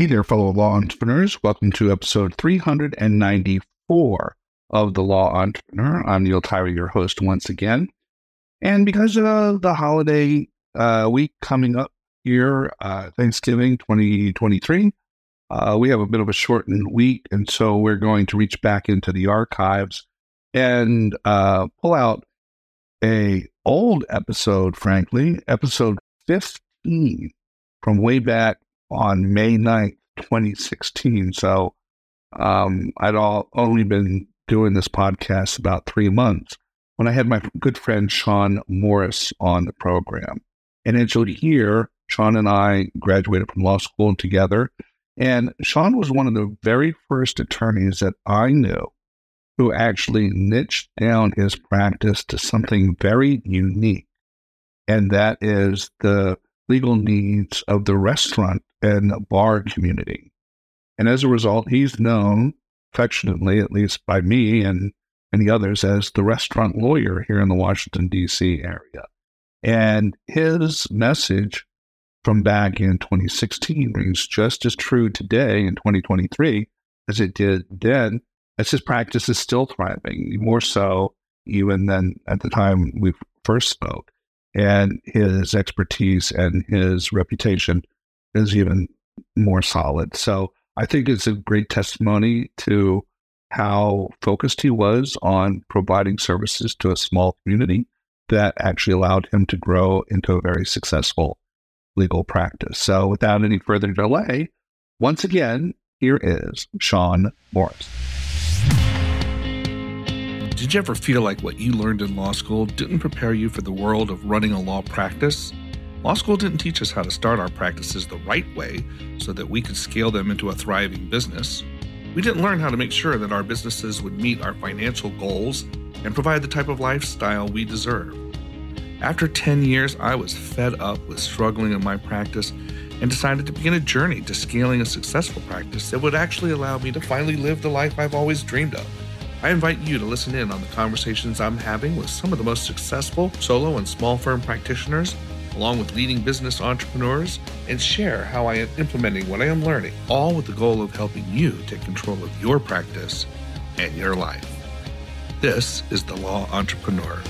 Hey there, fellow law entrepreneurs. Welcome to episode 394 of The Law Entrepreneur. I'm Neil Tyree, your host once again. And because of the holiday week coming up here, Thanksgiving 2023, we have a bit of a shortened week. And so we're going to reach back into the archives and pull out an old episode, frankly, episode 15 from way back on May 9th, 2016. So I'd only been doing this podcast about 3 months when I had my good friend Sean Morris on the program. And as you'll hear, Sean and I graduated from law school together. And Sean was one of the very first attorneys that I knew who actually niched down his practice to something very unique. And that is the legal needs of the restaurant and bar community. And as a result, he's known, affectionately at least by me and many others, as the restaurant lawyer here in the Washington, D.C. area. And his message from back in 2016 rings just as true today in 2023 as it did then, as his practice is still thriving, more so even than at the time we first spoke. And his expertise and his reputation is even more solid. So I think it's a great testimony to how focused he was on providing services to a small community that actually allowed him to grow into a very successful legal practice. So without any further delay, once again, here is Sean Morris. Did you ever feel like what you learned in law school didn't prepare you for the world of running a law practice? Law school didn't teach us how to start our practices the right way so that we could scale them into a thriving business. We didn't learn how to make sure that our businesses would meet our financial goals and provide the type of lifestyle we deserve. After 10 years, I was fed up with struggling in my practice and decided to begin a journey to scaling a successful practice that would actually allow me to finally live the life I've always dreamed of. I invite you to listen in on the conversations I'm having with some of the most successful solo and small firm practitioners, along with leading business entrepreneurs, and share how I am implementing what I am learning, all with the goal of helping you take control of your practice and your life. This is The Law Entrepreneur.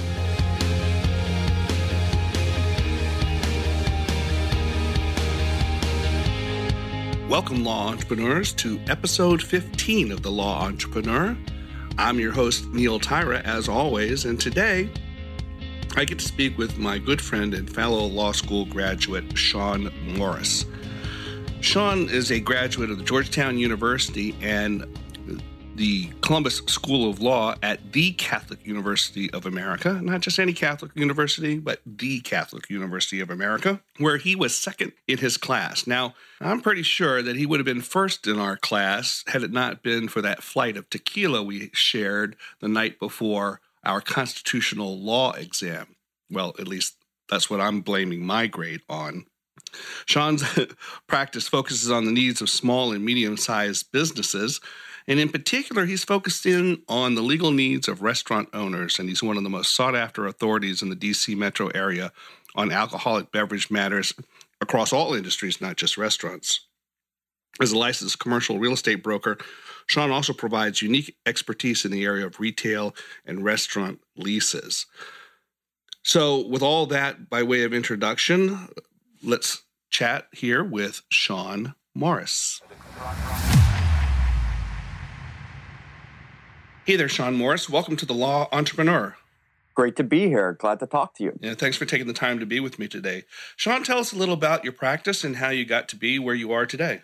Welcome, Law Entrepreneurs, to episode 15 of The Law Entrepreneur. I'm your host, Neil Tyree, as always, and today I get to speak with my good friend and fellow law school graduate, Sean Morris. Sean is a graduate of Georgetown University and the Columbus School of Law at the Catholic University of America, not just any Catholic university, but the Catholic University of America, where he was second in his class. Now, I'm pretty sure that he would have been first in our class had it not been for that flight of tequila we shared the night before our constitutional law exam. Well, at least that's what I'm blaming my grade on. Sean's practice focuses on the needs of small and medium-sized businesses, and in particular, he's focused in on the legal needs of restaurant owners, and he's one of the most sought-after authorities in the D.C. metro area on alcoholic beverage matters across all industries, not just restaurants. As a licensed commercial real estate broker, Sean also provides unique expertise in the area of retail and restaurant leases. So with all that by way of introduction, let's chat here with Sean Morris. Hey there, Sean Morris. Welcome to The Law Entrepreneur. Great to be here. Glad to talk to you. Yeah, thanks for taking the time to be with me today. Sean, tell us a little about your practice and how you got to be where you are today.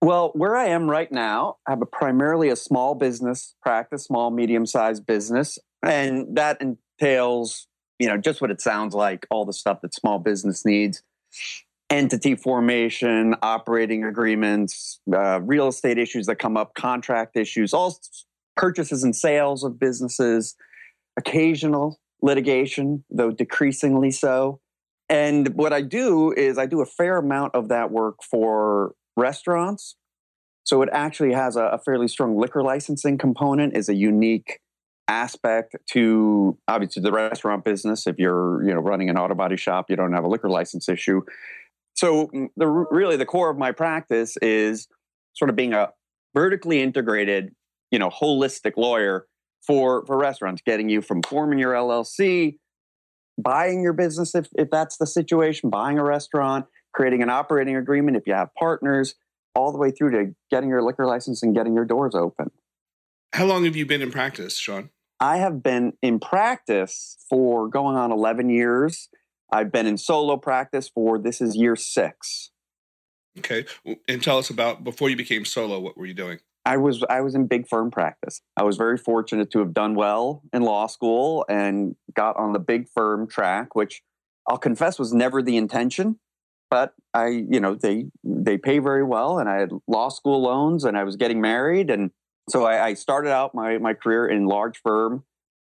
Well, where I am right now, I have primarily a small business practice, small, medium-sized business, and that entails, just what it sounds like, all the stuff that small business needs: entity formation, operating agreements, real estate issues that come up, contract issues, all purchases and sales of businesses, occasional litigation, though decreasingly so. And what I do is I do a fair amount of that work for restaurants. So it actually has a fairly strong liquor licensing component, is a unique aspect to obviously the restaurant business. If you're running an auto body shop, you don't have a liquor license issue. So the core of my practice is sort of being a vertically integrated, you know, holistic lawyer for restaurants, getting you from forming your LLC, buying your business if that's the situation, buying a restaurant, creating an operating agreement if you have partners, all the way through to getting your liquor license and getting your doors open. How long have you been in practice, Sean? I have been in practice for going on 11 years. I've been in solo practice for, this is year 6. Okay. And tell us about, before you became solo, what were you doing? I was in big firm practice. I was very fortunate to have done well in law school and got on the big firm track, which I'll confess was never the intention, but I, you know, they pay very well, and I had law school loans and I was getting married. And so I started out my career in large firm,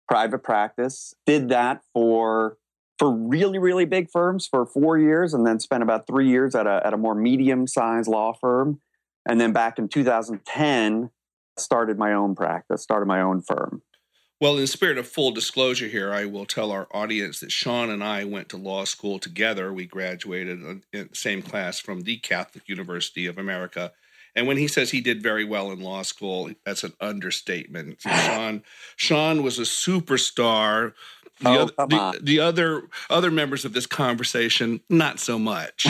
private practice, did that for really, really big firms for 4 years, and then spent about 3 years at a more medium-sized law firm. And then back in 2010, started my own practice, started my own firm. Well, in the spirit of full disclosure here, I will tell our audience that Sean and I went to law school together. We graduated in the same class from the Catholic University of America. And when he says he did very well in law school, that's an understatement. So Sean was a superstar. The other members of this conversation, not so much.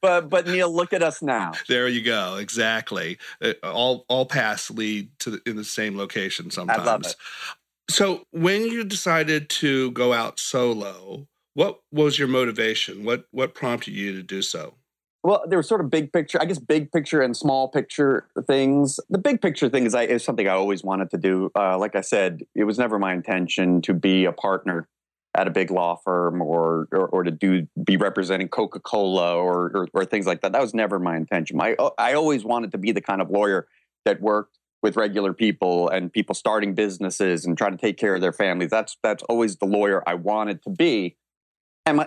But Neil, look at us now. There you go. Exactly. All paths lead to in the same location sometimes. I love it. So when you decided to go out solo, what was your motivation? What prompted you to do so? Well, there was sort of big picture, I guess big picture and small picture things. The big picture thing is something I always wanted to do. Like I said, it was never my intention to be a partner at a big law firm or to be representing Coca-Cola or things like that. That was never my intention. I always wanted to be the kind of lawyer that worked with regular people and people starting businesses and trying to take care of their families. That's always the lawyer I wanted to be. And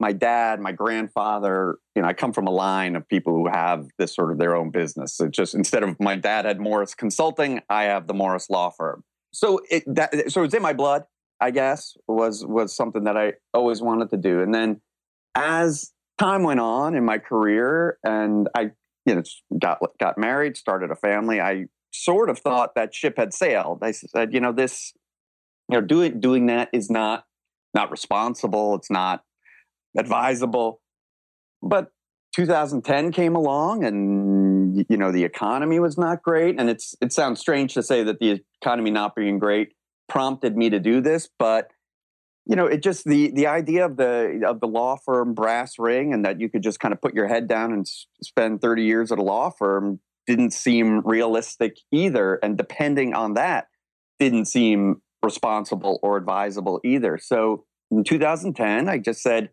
my dad, my grandfather, you know, I come from a line of people who have this sort of their own business. It's just, instead of my dad had Morris Consulting, I have the Morris Law Firm. So it's in my blood, I guess, was something that I always wanted to do. And then as time went on in my career, and I, you know, got married, started a family, I sort of thought that ship had sailed. I said, doing that is not responsible. It's not advisable. But 2010 came along, and you know, the economy was not great. And it sounds strange to say that the economy not being great prompted me to do this, but you know, it just the idea of the law firm brass ring, and that you could just kind of put your head down and spend 30 years at a law firm, didn't seem realistic either. And depending on that, didn't seem responsible or advisable either. So in 2010, I just said,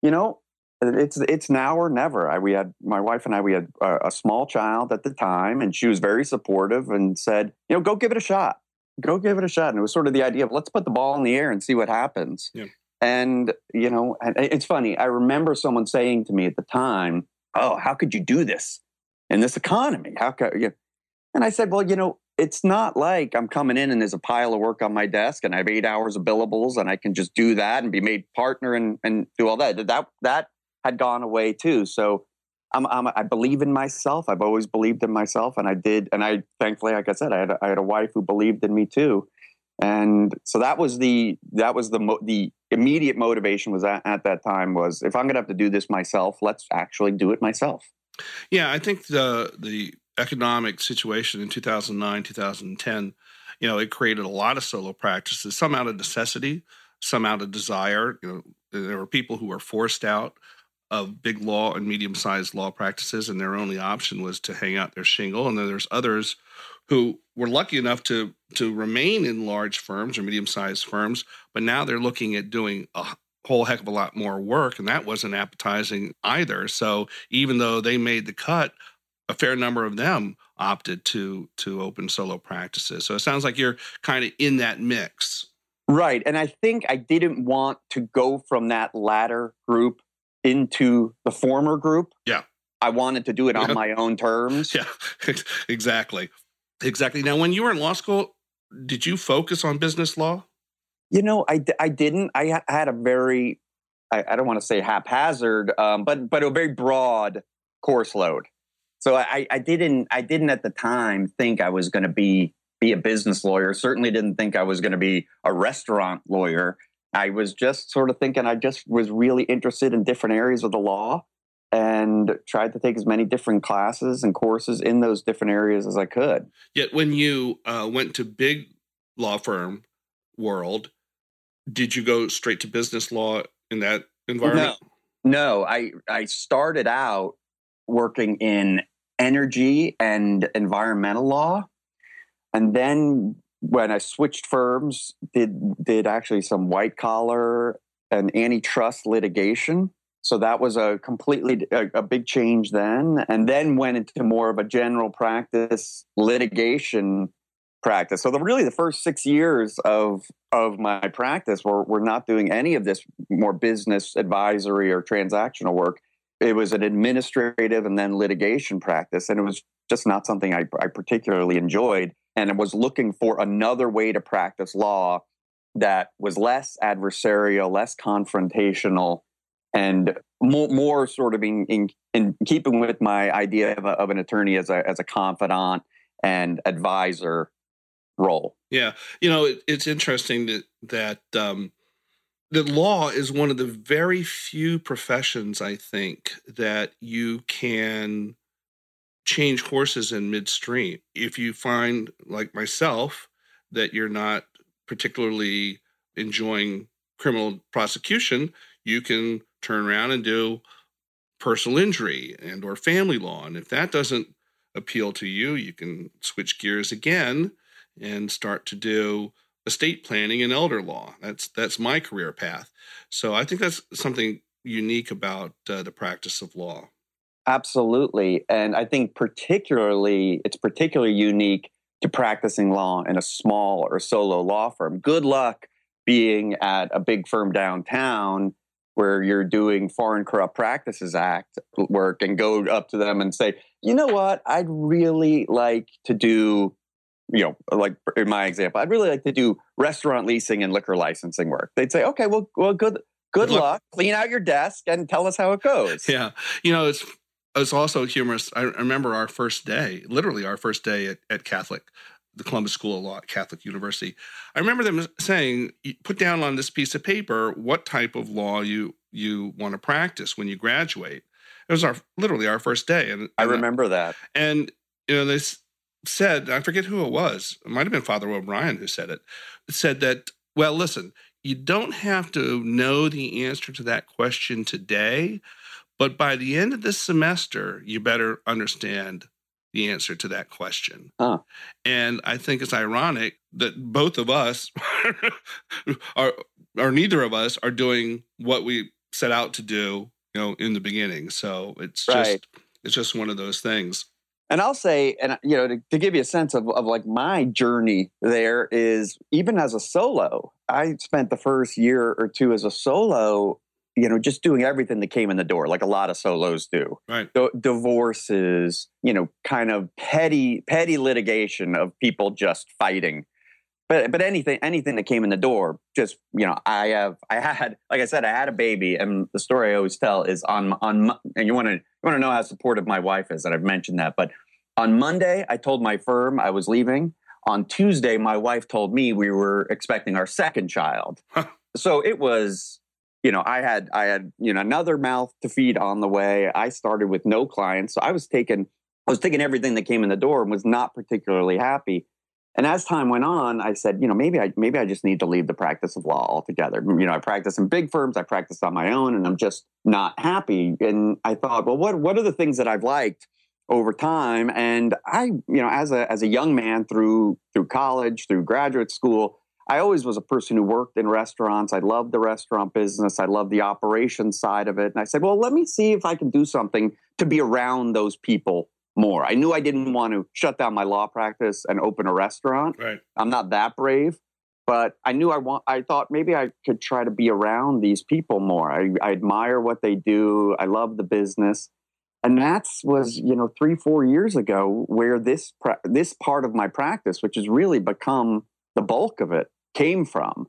you know, it's now or never. My wife and I had a small child at the time, and she was very supportive and said, you know, go give it a shot. Go give it a shot. And it was sort of the idea of, let's put the ball in the air and see what happens. Yeah. And, you know, it's funny. I remember someone saying to me at the time, oh, how could you do this in this economy? How could you? And I said, well, you know, it's not like I'm coming in and there's a pile of work on my desk and I have 8 hours of billables and I can just do that and be made partner and do all that. That had gone away too. So I believe in myself. I've always believed in myself, and I did. And I, thankfully, like I said, I had a wife who believed in me too. And so that was the immediate motivation was at that time was, if I'm going to have to do this myself, let's actually do it myself. Yeah, I think the economic situation in 2009, 2010, you know, it created a lot of solo practices, some out of necessity, some out of desire. You know, there were people who were forced out of big law and medium-sized law practices, and their only option was to hang out their shingle. And then there's others who were lucky enough to remain in large firms or medium-sized firms, but now they're looking at doing a whole heck of a lot more work, and that wasn't appetizing either. So even though they made the cut, a fair number of them opted to open solo practices. So it sounds like you're kind of in that mix. Right. And I think I didn't want to go from that latter group into the former group. Yeah. I wanted to do it on my own terms. Yeah, exactly. Now, when you were in law school, did you focus on business law? You know, I didn't. I had a very, I don't want to say haphazard, but a very broad course load. So I didn't at the time think I was going to be a business lawyer. Certainly didn't think I was going to be a restaurant lawyer. I was just sort of thinking I just was really interested in different areas of the law and tried to take as many different classes and courses in those different areas as I could. Yet when you went to big law firm world, did you go straight to business law in that environment? No, I started out working in energy and environmental law. And then when I switched firms, did actually some white collar and antitrust litigation. So that was a completely a big change then. And then went into more of a general practice litigation practice. So the first 6 years of my practice were not doing any of this more business advisory or transactional work. It was an administrative and then litigation practice. And it was just not something I particularly enjoyed. And I was looking for another way to practice law that was less adversarial, less confrontational, and more sort of in keeping with my idea of an attorney as a confidant and advisor role. Yeah. You know, it's interesting that the law is one of the very few professions, I think, that you can change courses in midstream. If you find, like myself, that you're not particularly enjoying criminal prosecution, you can turn around and do personal injury and or family law. And if that doesn't appeal to you, you can switch gears again and start to do estate planning and elder law. That's my career path. So I think that's something unique about the practice of law. Absolutely. And I think it's particularly unique to practicing law in a small or solo law firm. Good luck being at a big firm downtown where you're doing Foreign Corrupt Practices Act work and go up to them and say, you know what, I'd really like to do, like in my example, I'd really like to do restaurant leasing and liquor licensing work. They'd say, okay, well, good luck. Clean out your desk and tell us how it goes. Yeah. It's also humorous. I remember our first day at Catholic, the Columbus School of Law at Catholic University. I remember them saying, put down on this piece of paper what type of law you want to practice when you graduate. It was literally our first day. And I remember that. And, they said, I forget who it was. It might have been Father O'Brien who said it. It said that, well, listen, you don't have to know the answer to that question today, but by the end of this semester, you better understand the answer to that question. Huh. And I think it's ironic that both of us or neither of us are doing what we set out to do, in the beginning. So it's just one of those things. And I'll say, to give you a sense of like my journey there is, even as a solo, I spent the first year or two as a solo, just doing everything that came in the door, like a lot of solos do. Right. Divorces, kind of petty litigation of people just fighting. But anything that came in the door, just, I had a baby, and the story I always tell is and you want to know how supportive my wife is, and I've mentioned that, but on Monday, I told my firm I was leaving. On Tuesday, my wife told me we were expecting our second child. Huh. So it was, I had another mouth to feed on the way. I started with no clients. So I was taking everything that came in the door and was not particularly happy. And as time went on, I said, maybe I just need to leave the practice of law altogether. I practice in big firms, I practice on my own, and I'm just not happy. And I thought, well, what are the things that I've liked over time? And I, as a young man through college, through graduate school, I always was a person who worked in restaurants. I loved the restaurant business. I loved the operations side of it. And I said, well, let me see if I can do something to be around those people more. I knew I didn't want to shut down my law practice and open a restaurant. Right. I'm not that brave, but I knew I thought maybe I could try to be around these people more. I admire what they do. I love the business. And that was, 3-4 years ago, where this part of my practice, which has really become the bulk of it, came from.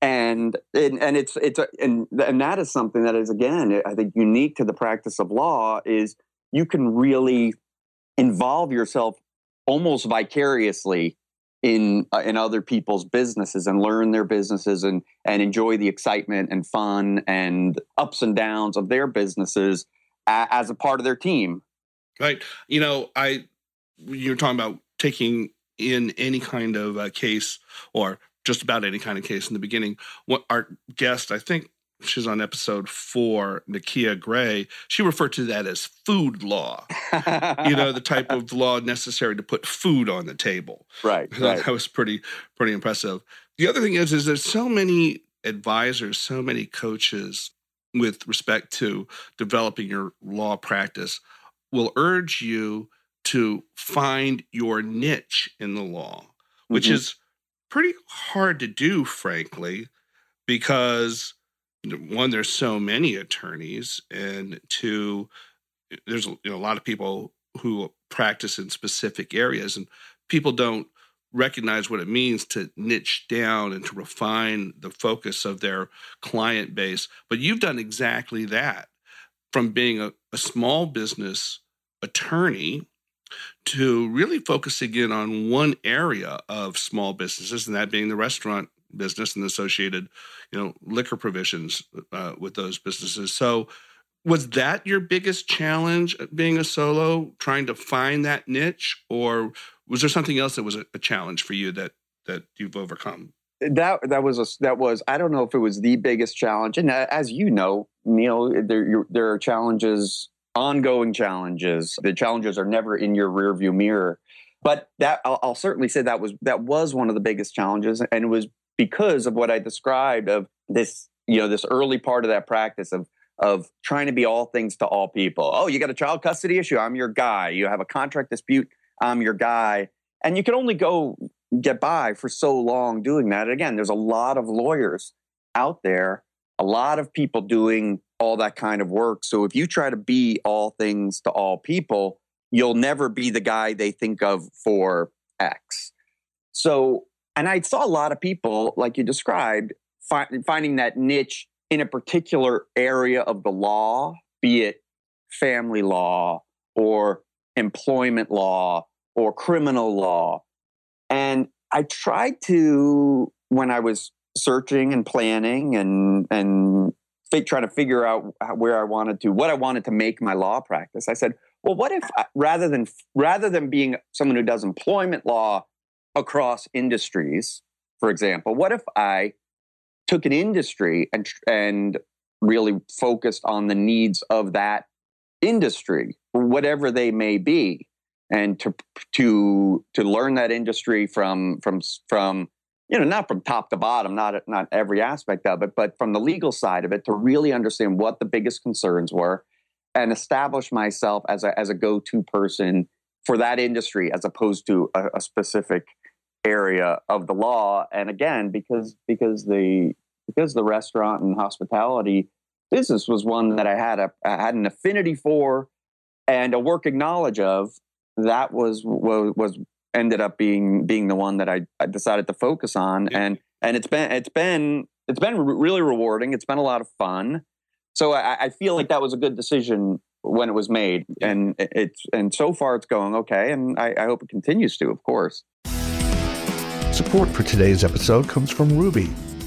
And it's that is something that is, again, I think unique to the practice of law, is you can really involve yourself almost vicariously in other people's businesses and learn their businesses and enjoy the excitement and fun and ups and downs of their businesses as a part of their team. Right. You know, you're talking about taking in any kind of case, or just about any kind of case in the beginning. What our guest, I think she's on episode 4, Nakia Gray, she referred to that as food law. You know, the type of law necessary to put food on the table. Right. Right. That was pretty impressive. The other thing is there's so many advisors, so many coaches with respect to developing your law practice will urge you to find your niche in the law, which mm-hmm. is pretty hard to do, frankly, because one, there's so many attorneys, and two, there's a lot of people who practice in specific areas, and people don't recognize what it means to niche down and to refine the focus of their client base. But you've done exactly that, from being a small business attorney to really focusing in on one area of small businesses, and that being the restaurant business and associated, liquor provisions with those businesses. So was that your biggest challenge being a solo, trying to find that niche? Or was there something else that was a challenge for you that you've overcome? That was I don't know if it was the biggest challenge. And as you know, Neil, there are challenges, ongoing challenges. The challenges are never in your rearview mirror. But that I'll certainly say that was one of the biggest challenges, and it was because of what I described of this, this early part of that practice of trying to be all things to all people. Oh, you got a child custody issue? I'm your guy. You have a contract dispute? I'm your guy. And you can only get by for so long doing that. And again, there's a lot of lawyers out there, a lot of people doing all that kind of work. So if you try to be all things to all people, you'll never be the guy they think of for X. So, and I saw a lot of people, like you described, finding that niche in a particular area of the law, be it family law or employment law or criminal law. And I tried to, when I was searching and planning and trying to figure out what I wanted to make my law practice, I said, well, what if rather than being someone who does employment law across industries, for example, what if I took an industry and really focused on the needs of that industry, whatever they may be, and to learn that industry from not from top to bottom, not every aspect of it, but from the legal side of it, to really understand what the biggest concerns were and establish myself as a go-to person for that industry, as opposed to a specific area of the law. And again, because the restaurant and hospitality business was one that I had an affinity for and a working knowledge of, that was ended up being the one that I decided to focus on. Yeah. And it's been really rewarding. It's been a lot of fun. So I feel like that was a good decision when it was made, and so far it's going okay, and I hope it continues to, of course. Support for today's episode comes from Ruby,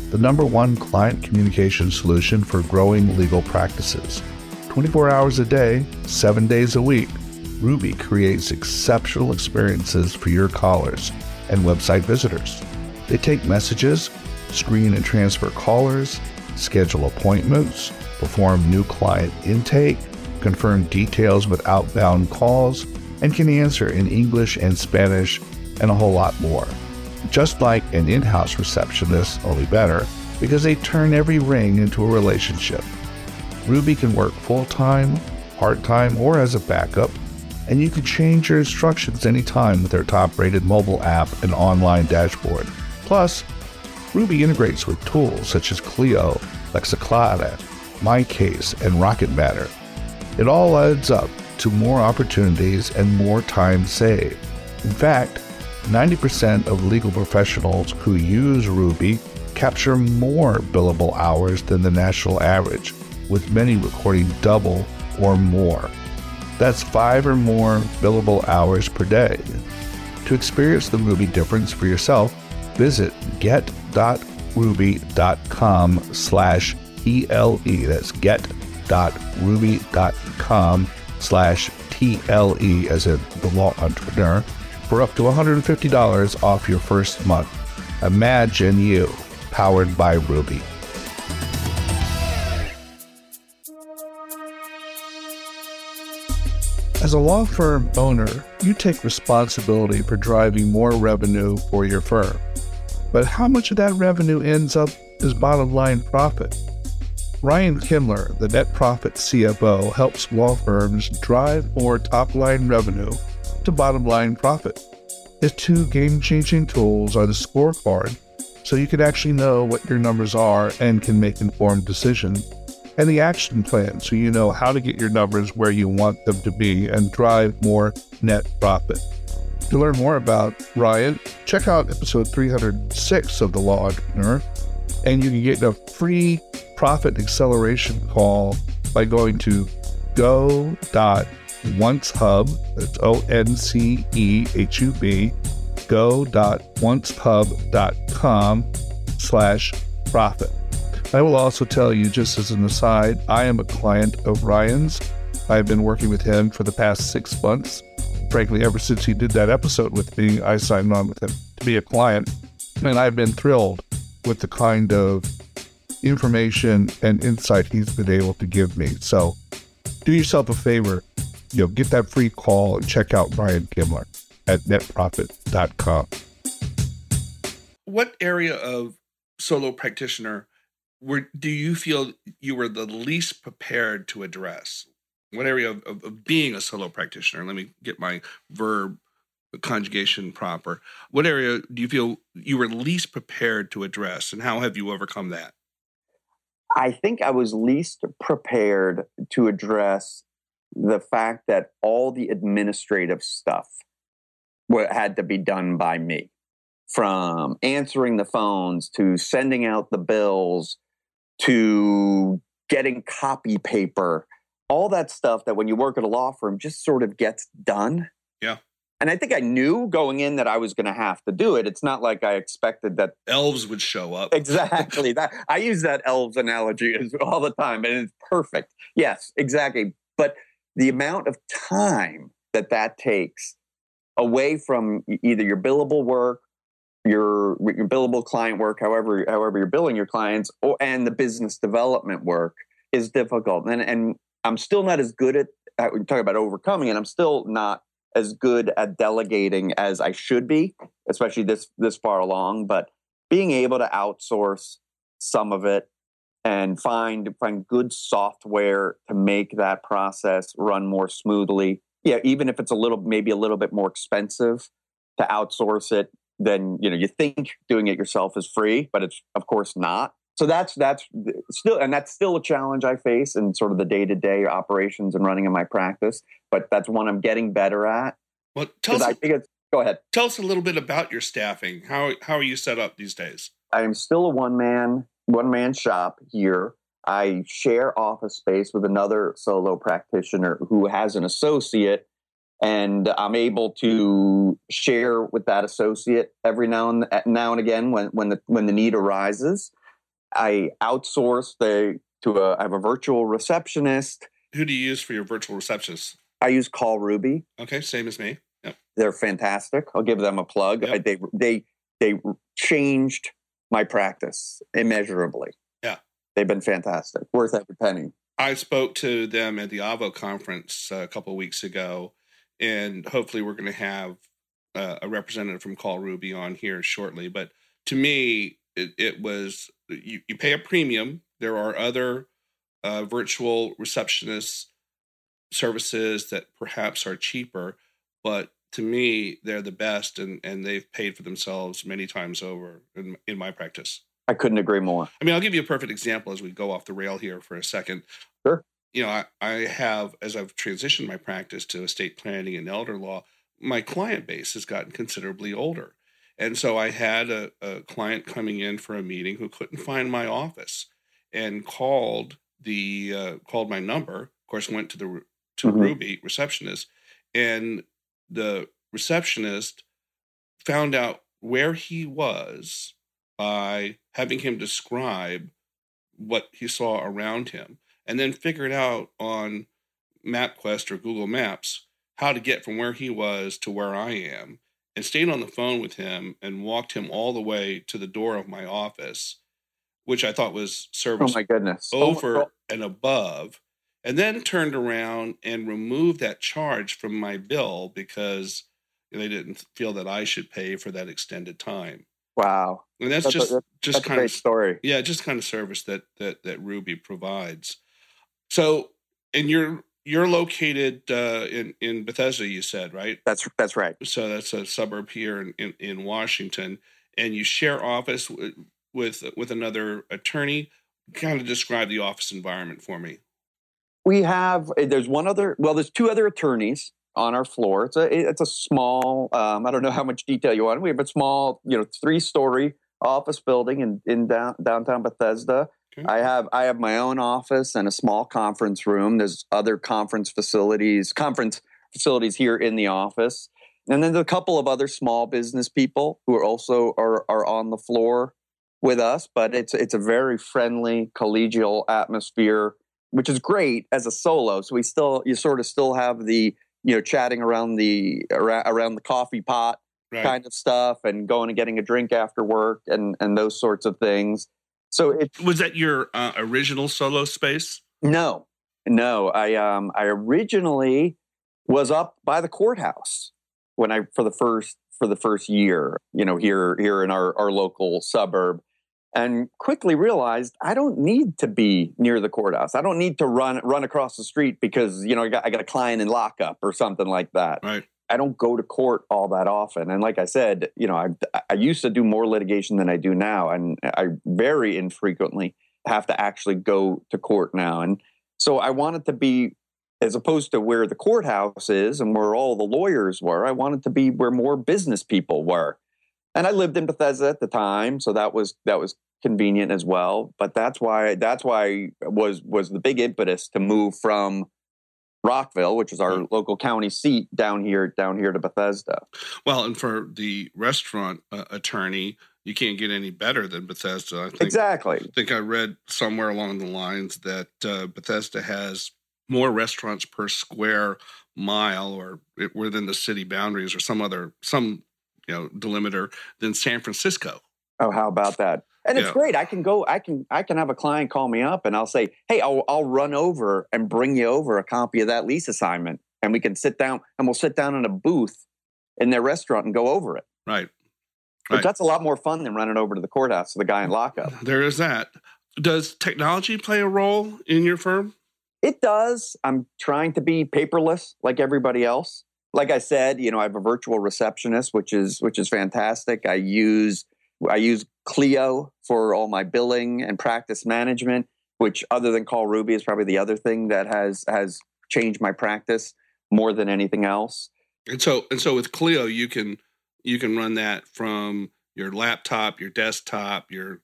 the #1 client communication solution for growing legal practices. 24 hours a day, 7 days a week, Ruby creates exceptional experiences for your callers and website visitors. They take messages, screen and transfer callers, schedule appointments, perform new client intake, confirm details with outbound calls, and can answer in English and Spanish, and a whole lot more. Just like an in-house receptionist, only better, because they turn every ring into a relationship. Ruby can work full-time, part-time, or as a backup, and you can change your instructions anytime with their top-rated mobile app and online dashboard. Plus, Ruby integrates with tools such as Clio, Lexiclata, MyCase, and RocketMatter. It all adds up to more opportunities and more time saved. In fact, 90% of legal professionals who use Ruby capture more billable hours than the national average, with many recording double or more. That's 5 or more billable hours per day. To experience the Ruby difference for yourself, visit get.ruby.com/TLE. That's get.ruby.com/TLE as in The Law Entrepreneur for up to $150 off your first month. Imagine you, powered by Ruby. As a law firm owner, you take responsibility for driving more revenue for your firm. But how much of that revenue ends up as bottom line profit? Ryan Kimler, the Net Profit CFO, helps law firms drive more top line revenue to bottom line profit. His two game-changing tools are the scorecard, so you can actually know what your numbers are and can make informed decisions, and the action plan, so you know how to get your numbers where you want them to be and drive more net profit. To learn more about Ryan, check out episode 306 of The Law Entrepreneur, and you can get a free profit acceleration call by going to go.oncehub, that's O-N-C-E-H-U-B, go.oncehub.com/profit. I will also tell you, just as an aside, I am a client of Ryan's. I've been working with him for the past 6 months. Frankly, ever since he did that episode with me, I signed on with him to be a client. And I've been thrilled with the kind of information and insight he's been able to give me. So do yourself a favor, get that free call and check out Ryan Kimler at netprofit.com. What area of solo practitioner do you feel you were the least prepared to address? What area of being a solo practitioner? Let me get my verb conjugation proper. What area do you feel you were least prepared to address, and how have you overcome that? I think I was least prepared to address the fact that all the administrative stuff had to be done by me, from answering the phones to sending out the bills, to getting copy paper, all that stuff that when you work at a law firm just sort of gets done. Yeah. And I think I knew going in that I was going to have to do it. It's not like I expected that elves would show up. Exactly. I use that elves analogy all the time, and it's perfect. Yes, exactly. But the amount of time that takes away from either your billable work, your billable client work, however you're billing your clients, and the business development work is difficult. And I'm still not as good at, we talk about overcoming it, I'm still not as good at delegating as I should be, especially this far along. But being able to outsource some of it and find good software to make that process run more smoothly, even if it's maybe a little bit more expensive to outsource it, then you think doing it yourself is free, but it's of course not. So that's still a challenge I face in sort of the day-to-day operations and running of my practice. But that's one I'm getting better at. Well, go ahead. Tell us a little bit about your staffing. How are you set up these days? I am still a one-man shop here. I share office space with another solo practitioner who has an associate. And I'm able to share with that associate every now and again when the need arises. I outsource I have a virtual receptionist. Who do you use for your virtual receptionist? I use Call Ruby. Okay, same as me. Yep. They're fantastic. I'll give them a plug. Yep. They changed my practice immeasurably. Yeah, they've been fantastic. Worth every penny. I spoke to them at the Avvo conference a couple of weeks ago. And hopefully we're going to have a representative from Call Ruby on here shortly. But to me, it was, you pay a premium. There are other virtual receptionist services that perhaps are cheaper. But to me, they're the best, and they've paid for themselves many times over in my practice. I couldn't agree more. I mean, I'll give you a perfect example as we go off the rail here for a second. Sure. I have, as I've transitioned my practice to estate planning and elder law, my client base has gotten considerably older. And so I had a client coming in for a meeting who couldn't find my office and called my number. Of course, went to the to Ruby Receptionist. And the receptionist found out where he was by having him describe what he saw around him, and then figured out on MapQuest or Google Maps how to get from where he was to where I am, and stayed on the phone with him and walked him all the way to the door of my office, which I thought was service and above, and then turned around and removed that charge from my bill because they didn't feel that I should pay for that extended time. Wow. And that's kind a great of story. Yeah, just kind of service that Ruby provides. So, and you're located in Bethesda, you said, right? That's right. So that's a suburb here in Washington, and you share office with another attorney. Kind of describe the office environment for me. There's two other attorneys on our floor. It's a small, I don't know how much detail you want. We have a small, 3-story office building in downtown Bethesda. Okay. I have my own office and a small conference room. There's other conference facilities here in the office. And then there's a couple of other small business people who are also are on the floor with us, but it's a very friendly, collegial atmosphere, which is great as a solo. So you sort of still have the chatting around the coffee pot kind of stuff, and going and getting a drink after work, and those sorts of things. So was that your original solo space? No. I originally was up by the courthouse when for the first year, here in our local suburb, and quickly realized I don't need to be near the courthouse. I don't need to run across the street because, I got a client in lockup or something like that. Right. I don't go to court all that often. And like I said, I used to do more litigation than I do now. And I very infrequently have to actually go to court now. And so I wanted to be, as opposed to where the courthouse is and where all the lawyers were, I wanted to be where more business people were. And I lived in Bethesda at the time, so that was convenient as well. But that's why was the big impetus to move from Rockville, which is our local county seat, down here to Bethesda. Well, and for the restaurant attorney, you can't get any better than Bethesda. I think, exactly. I think I read somewhere along the lines that Bethesda has more restaurants per square mile, or within the city boundaries, or some delimiter than San Francisco. Oh, how about that? And it's great. I can go, I can have a client call me up and I'll say, hey, I'll run over and bring you over a copy of that lease assignment. And we can sit down and we'll sit down in a booth in their restaurant and go over it. Right. But that's a lot more fun than running over to the courthouse with the guy in lockup. There is that. Does technology play a role in your firm? It does. I'm trying to be paperless like everybody else. Like I said, I have a virtual receptionist, which is fantastic. I use Clio for all my billing and practice management, which other than Call Ruby is probably the other thing that has changed my practice more than anything else. And so with Clio, you can run that from your laptop, your desktop, your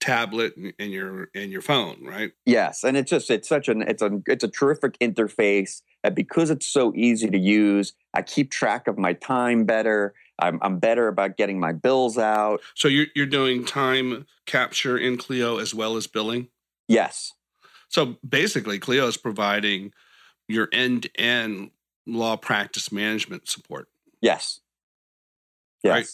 tablet, and your phone, right? Yes, and it's a terrific interface. And because it's so easy to use, I keep track of my time better. I'm better about getting my bills out. So you're doing time capture in Clio as well as billing? Yes. So basically, Clio is providing your end-to-end law practice management support. Yes. Right.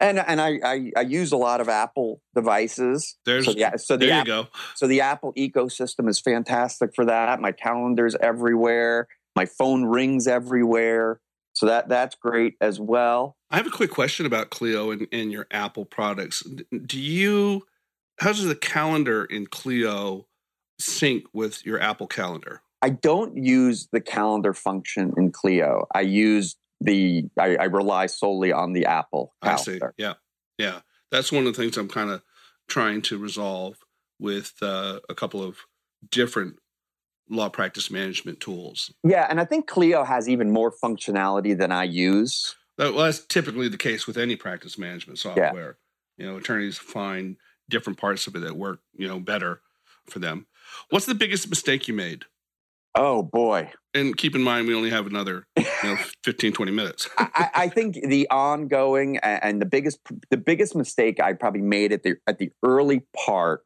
And I use a lot of Apple devices. So the Apple ecosystem is fantastic for that. My calendar's everywhere. My phone rings everywhere. So that's great as well. I have a quick question about Clio and your Apple products. How does the calendar in Clio sync with your Apple calendar? I don't use the calendar function in Clio. I rely solely on the Apple calendar. I see. Yeah. That's one of the things I'm kind of trying to resolve with a couple of different law practice management tools. Yeah, and I think Clio has even more functionality than I use. Well, that's typically the case with any practice management software. Yeah. Attorneys find different parts of it that work better for them. What's the biggest mistake you made? Oh, boy. And keep in mind, we only have another 15, 20 minutes. I think the ongoing and the biggest mistake I probably made at the early part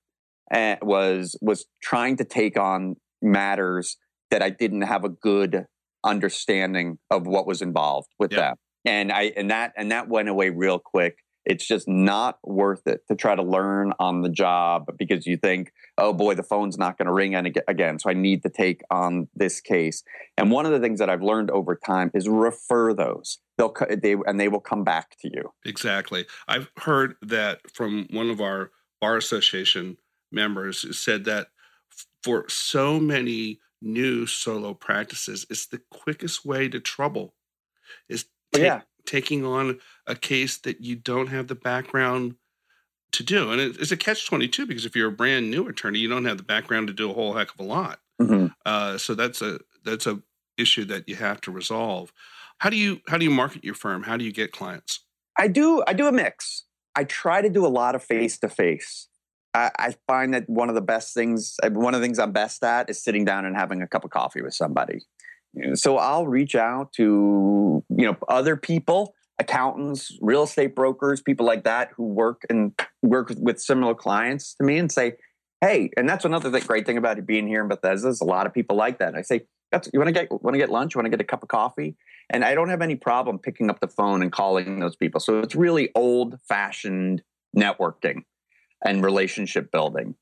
was trying to take on matters that I didn't have a good understanding of what was involved with them. And that went away real quick. It's just not worth it to try to learn on the job because you think, oh boy, the phone's not going to ring again. So I need to take on this case. And one of the things that I've learned over time is refer those. They will come back to you. Exactly. I've heard that from one of our bar association members who said that for so many new solo practices, it's the quickest way to trouble is taking on a case that you don't have the background to do. And it's a catch-22 because if you're a brand new attorney, you don't have the background to do a whole heck of a lot. Mm-hmm. So that's a issue that you have to resolve. How do you market your firm? How do you get clients? I do a mix. I try to do a lot of face-to-face. I find that one of the things I'm best at is sitting down and having a cup of coffee with somebody. So I'll reach out to, other people, accountants, real estate brokers, people like that who work with similar clients to me and say, hey, and that's another great thing about being here in Bethesda is a lot of people like that. I say, you want to get lunch? You want to get a cup of coffee? And I don't have any problem picking up the phone and calling those people. So it's really old-fashioned networking and relationship building.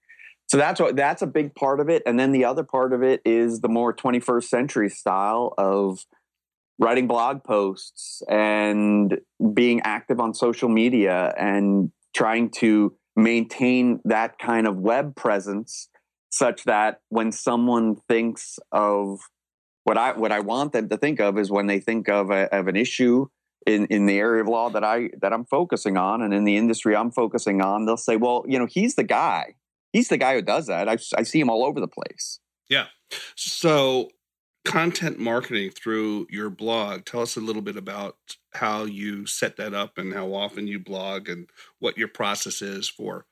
So that's a big part of it. And then the other part of it is the more 21st century style of writing blog posts and being active on social media and trying to maintain that kind of web presence such that when someone thinks of what I want them to think of is when they think of an issue in the area of law that I'm focusing on and in the industry I'm focusing on, they'll say, well, he's the guy. He's the guy who does that. I see him all over the place. Yeah. So content marketing through your blog, tell us a little bit about how you set that up and how often you blog and what your process is for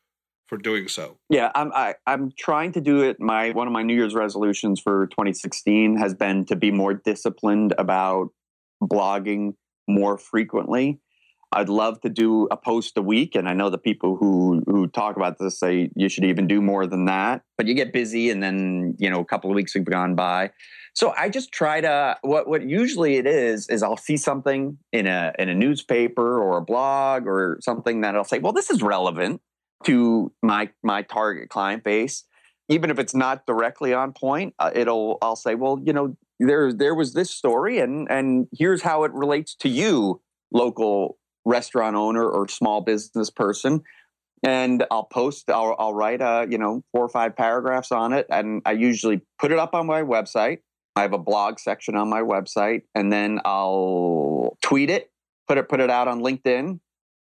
doing so. Yeah, I'm trying to do it. One of my New Year's resolutions for 2016 has been to be more disciplined about blogging more frequently. I'd love to do a post a week, and I know the people who talk about this say you should even do more than that, but you get busy and then, a couple of weeks have gone by. So I just try to, what usually it is I'll see something in a newspaper or a blog or something that I'll say, well, this is relevant to my target client base. Even if it's not directly on point, I'll say, well, there was this story and here's how it relates to you, local restaurant owner or small business person. And I'll write, 4 or 5 paragraphs on it. And I usually put it up on my website. I have a blog section on my website, and then I'll tweet it, put it out on LinkedIn.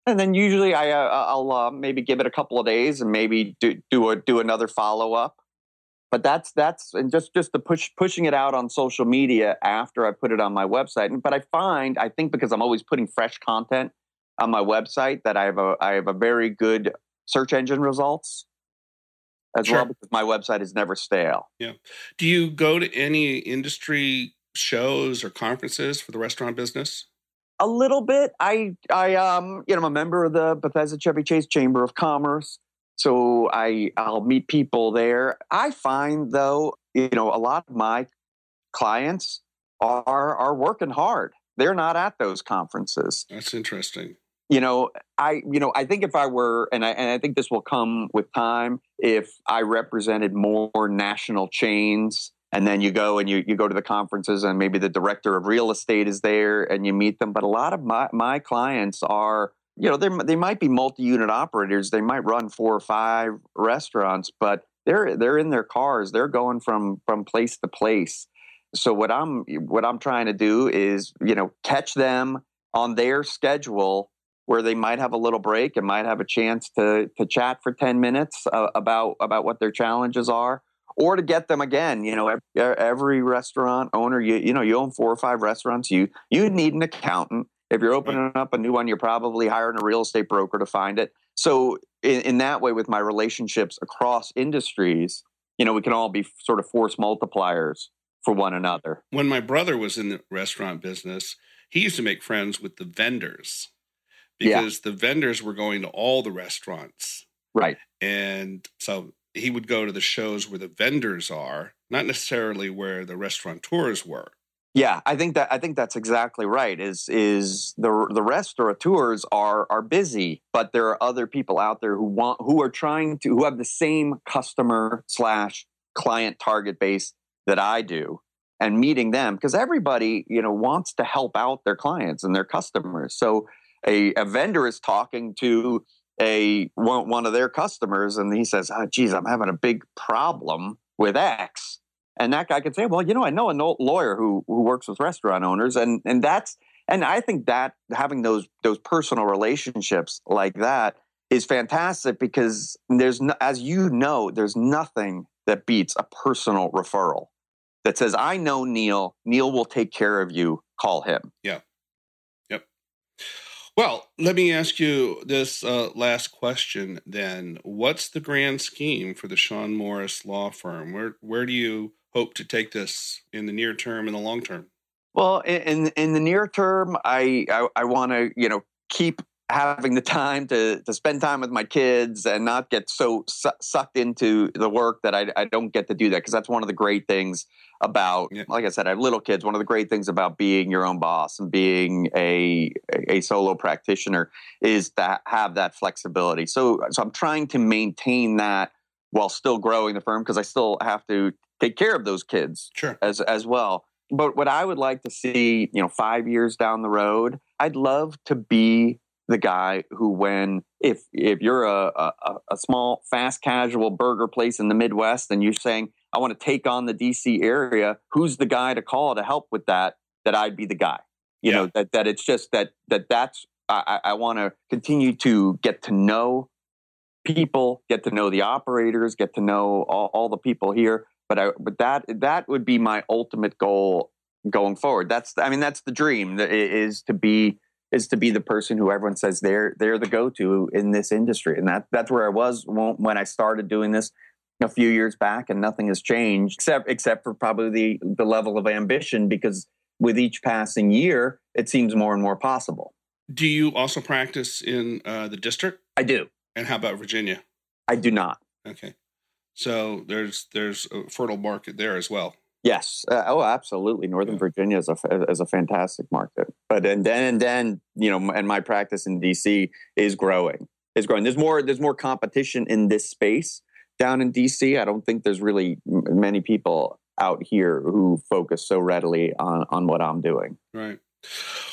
And then usually I'll maybe give it a couple of days and maybe do another follow up. But that's and just the pushing it out on social media after I put it on my website. But I think because I'm always putting fresh content on my website that I have a very good search engine results as well, because my website is never stale. Yeah. Do you go to any industry shows or conferences for the restaurant business? A little bit. I'm a member of the Bethesda Chevy Chase Chamber of Commerce. So I'll meet people there. I find, though, a lot of my clients are working hard. They're not at those conferences. That's interesting. I think if I were, and I think this will come with time, if I represented more national chains, and then you go and you go to the conferences, and maybe the director of real estate is there, and you meet them. But a lot of my clients are. They might be multi-unit operators. They might run 4 or 5 restaurants, but they're in their cars. They're going from place to place. So what I'm trying to do is, catch them on their schedule where they might have a little break and might have a chance to chat for 10 minutes about what their challenges are, or to get them again. Every restaurant owner, you own 4 or 5 restaurants. You need an accountant. If you're opening up a new one, you're probably hiring a real estate broker to find it. So in that way, with my relationships across industries, we can all be sort of force multipliers for one another. When my brother was in the restaurant business, he used to make friends with the vendors because the vendors were going to all the restaurants. Right. And so he would go to the shows where the vendors are, not necessarily where the restaurateurs were. Yeah, I think that's exactly right. Is the restaurateurs are busy, but there are other people out there who have the same customer/client target base that I do, and meeting them, because everybody, wants to help out their clients and their customers. So a vendor is talking to one of their customers, and he says, "Oh, geez, I'm having a big problem with X." And that guy could say, "Well, I know an old lawyer who works with restaurant owners," and I think that having those personal relationships like that is fantastic, because there's nothing that beats a personal referral that says, "I know Neil. Neil will take care of you. Call him." Yeah. Yep. Well, let me ask you this last question then. What's the grand scheme for the Sean Morris Law Firm? Where do you hope to take this in the near term and the long term? Well, in the near term, I want to keep having the time to spend time with my kids and not get so sucked into the work that I don't get to do that, because that's one of the great things about, like I said, I have little kids. One of the great things about being your own boss and being a solo practitioner is to have that flexibility. So I'm trying to maintain that while still growing the firm, because I still have to take care of those kids as well. But what I would like to see, 5 years down the road, I'd love to be the guy who, if you're a small, fast, casual burger place in the Midwest and you're saying, "I want to take on the D.C. area, who's the guy to call to help with that?" That I'd be the guy. I want to continue to get to know people, get to know the operators, get to know all the people here. But that would be my ultimate goal going forward. That's the dream, is to be the person who everyone says they're the go-to in this industry. And that's where I was when I started doing this a few years back, and nothing has changed except for probably the level of ambition, because with each passing year, it seems more and more possible. Do you also practice in the district? I do. And how about Virginia? I do not. Okay. So there's a fertile market there as well. Yes. Absolutely. Northern Virginia is a fantastic market. But and my practice in DC is growing. There's more competition in this space down in DC. I don't think there's really many people out here who focus so readily on what I'm doing. Right.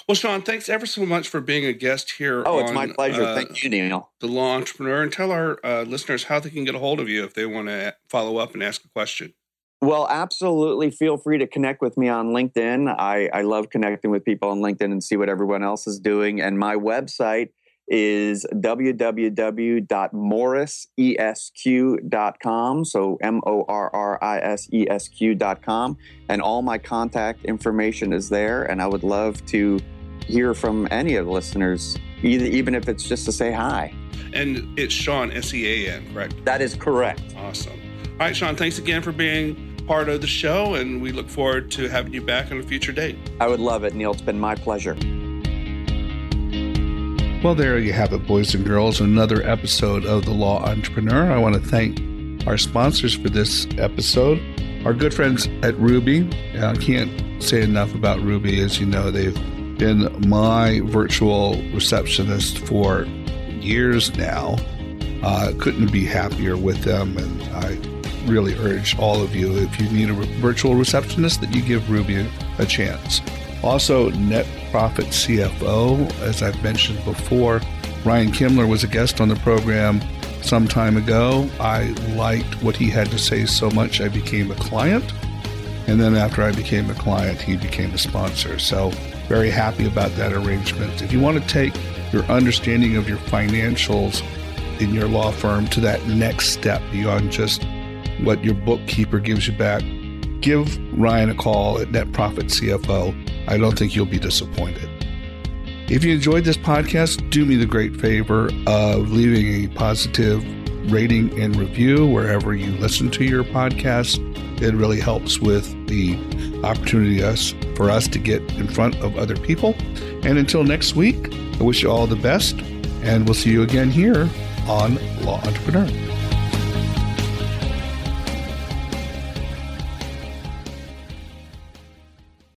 Well, Sean, thanks ever so much for being a guest here. Oh, it's my pleasure. Thank you, Neil. The Law Entrepreneur. And tell our listeners how they can get a hold of you if they want to follow up and ask a question. Well, absolutely. Feel free to connect with me on LinkedIn. I love connecting with people on LinkedIn and see what everyone else is doing. And my website is www.morrisesq.com. So Morrisesq.com. And all my contact information is there. And I would love to hear from any of the listeners, even if it's just to say hi. And it's Sean, SEAN, correct? That is correct. Awesome. All right, Sean, thanks again for being part of the show, and we look forward to having you back on a future date. I would love it, Neil. It's been my pleasure. Well, there you have it, boys and girls, another episode of The Law Entrepreneur. I want to thank our sponsors for this episode, our good friends at Ruby. I can't say enough about Ruby. As you know, they've been my virtual receptionist for years now. Couldn't be happier with them, and I really urge all of you, if you need a virtual receptionist, that you give Ruby a chance. Also, Net Profit CFO, as I've mentioned before, Ryan Kimler was a guest on the program some time ago. I liked what he had to say so much, I became a client. And then after I became a client, he became a sponsor. So very happy about that arrangement. If you want to take your understanding of your financials in your law firm to that next step beyond just what your bookkeeper gives you back, give Ryan a call at Net Profit CFO. I don't think you'll be disappointed. If you enjoyed this podcast, do me the great favor of leaving a positive rating and review wherever you listen to your podcast. It really helps with the opportunity for us to get in front of other people. And until next week, I wish you all the best, and we'll see you again here on Law Entrepreneur.